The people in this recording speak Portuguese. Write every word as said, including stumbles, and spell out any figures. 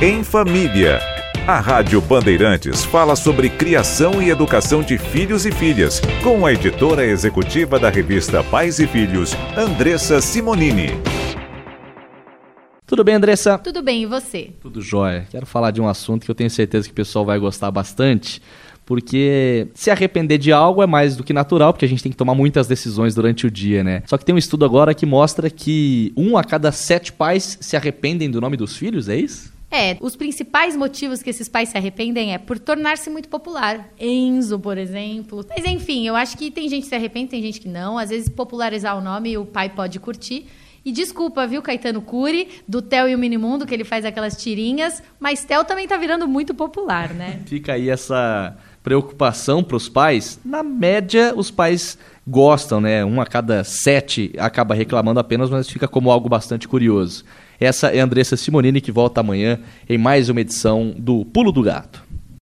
Em Família. A Rádio Bandeirantes fala sobre criação e educação de filhos e filhas, com a editora executiva da revista Pais e Filhos, Andressa Simonini. Tudo bem, Andressa? Tudo bem, e você? Tudo jóia. Quero falar de um assunto que eu tenho certeza que o pessoal vai gostar bastante, porque se arrepender de algo é mais do que natural, porque a gente tem que tomar muitas decisões durante o dia, né? Só que tem um estudo agora que mostra que um a cada sete pais se arrependem do nome dos filhos, é isso? É, os principais motivos que esses pais se arrependem é por tornar-se muito popular. Enzo, por exemplo. Mas enfim, eu acho que tem gente que se arrepende, tem gente que não. Às vezes popularizar o nome o pai pode curtir. E desculpa, viu, Caetano Cury, do Theo e o Minimundo, que ele faz aquelas tirinhas, mas Theo também tá virando muito popular, né? Fica aí essa preocupação para os pais. Na média, os pais gostam, né? Um a cada sete acaba reclamando apenas, mas fica como algo bastante curioso. Essa é a Andressa Simonini, que volta amanhã em mais uma edição do Pulo do Gato.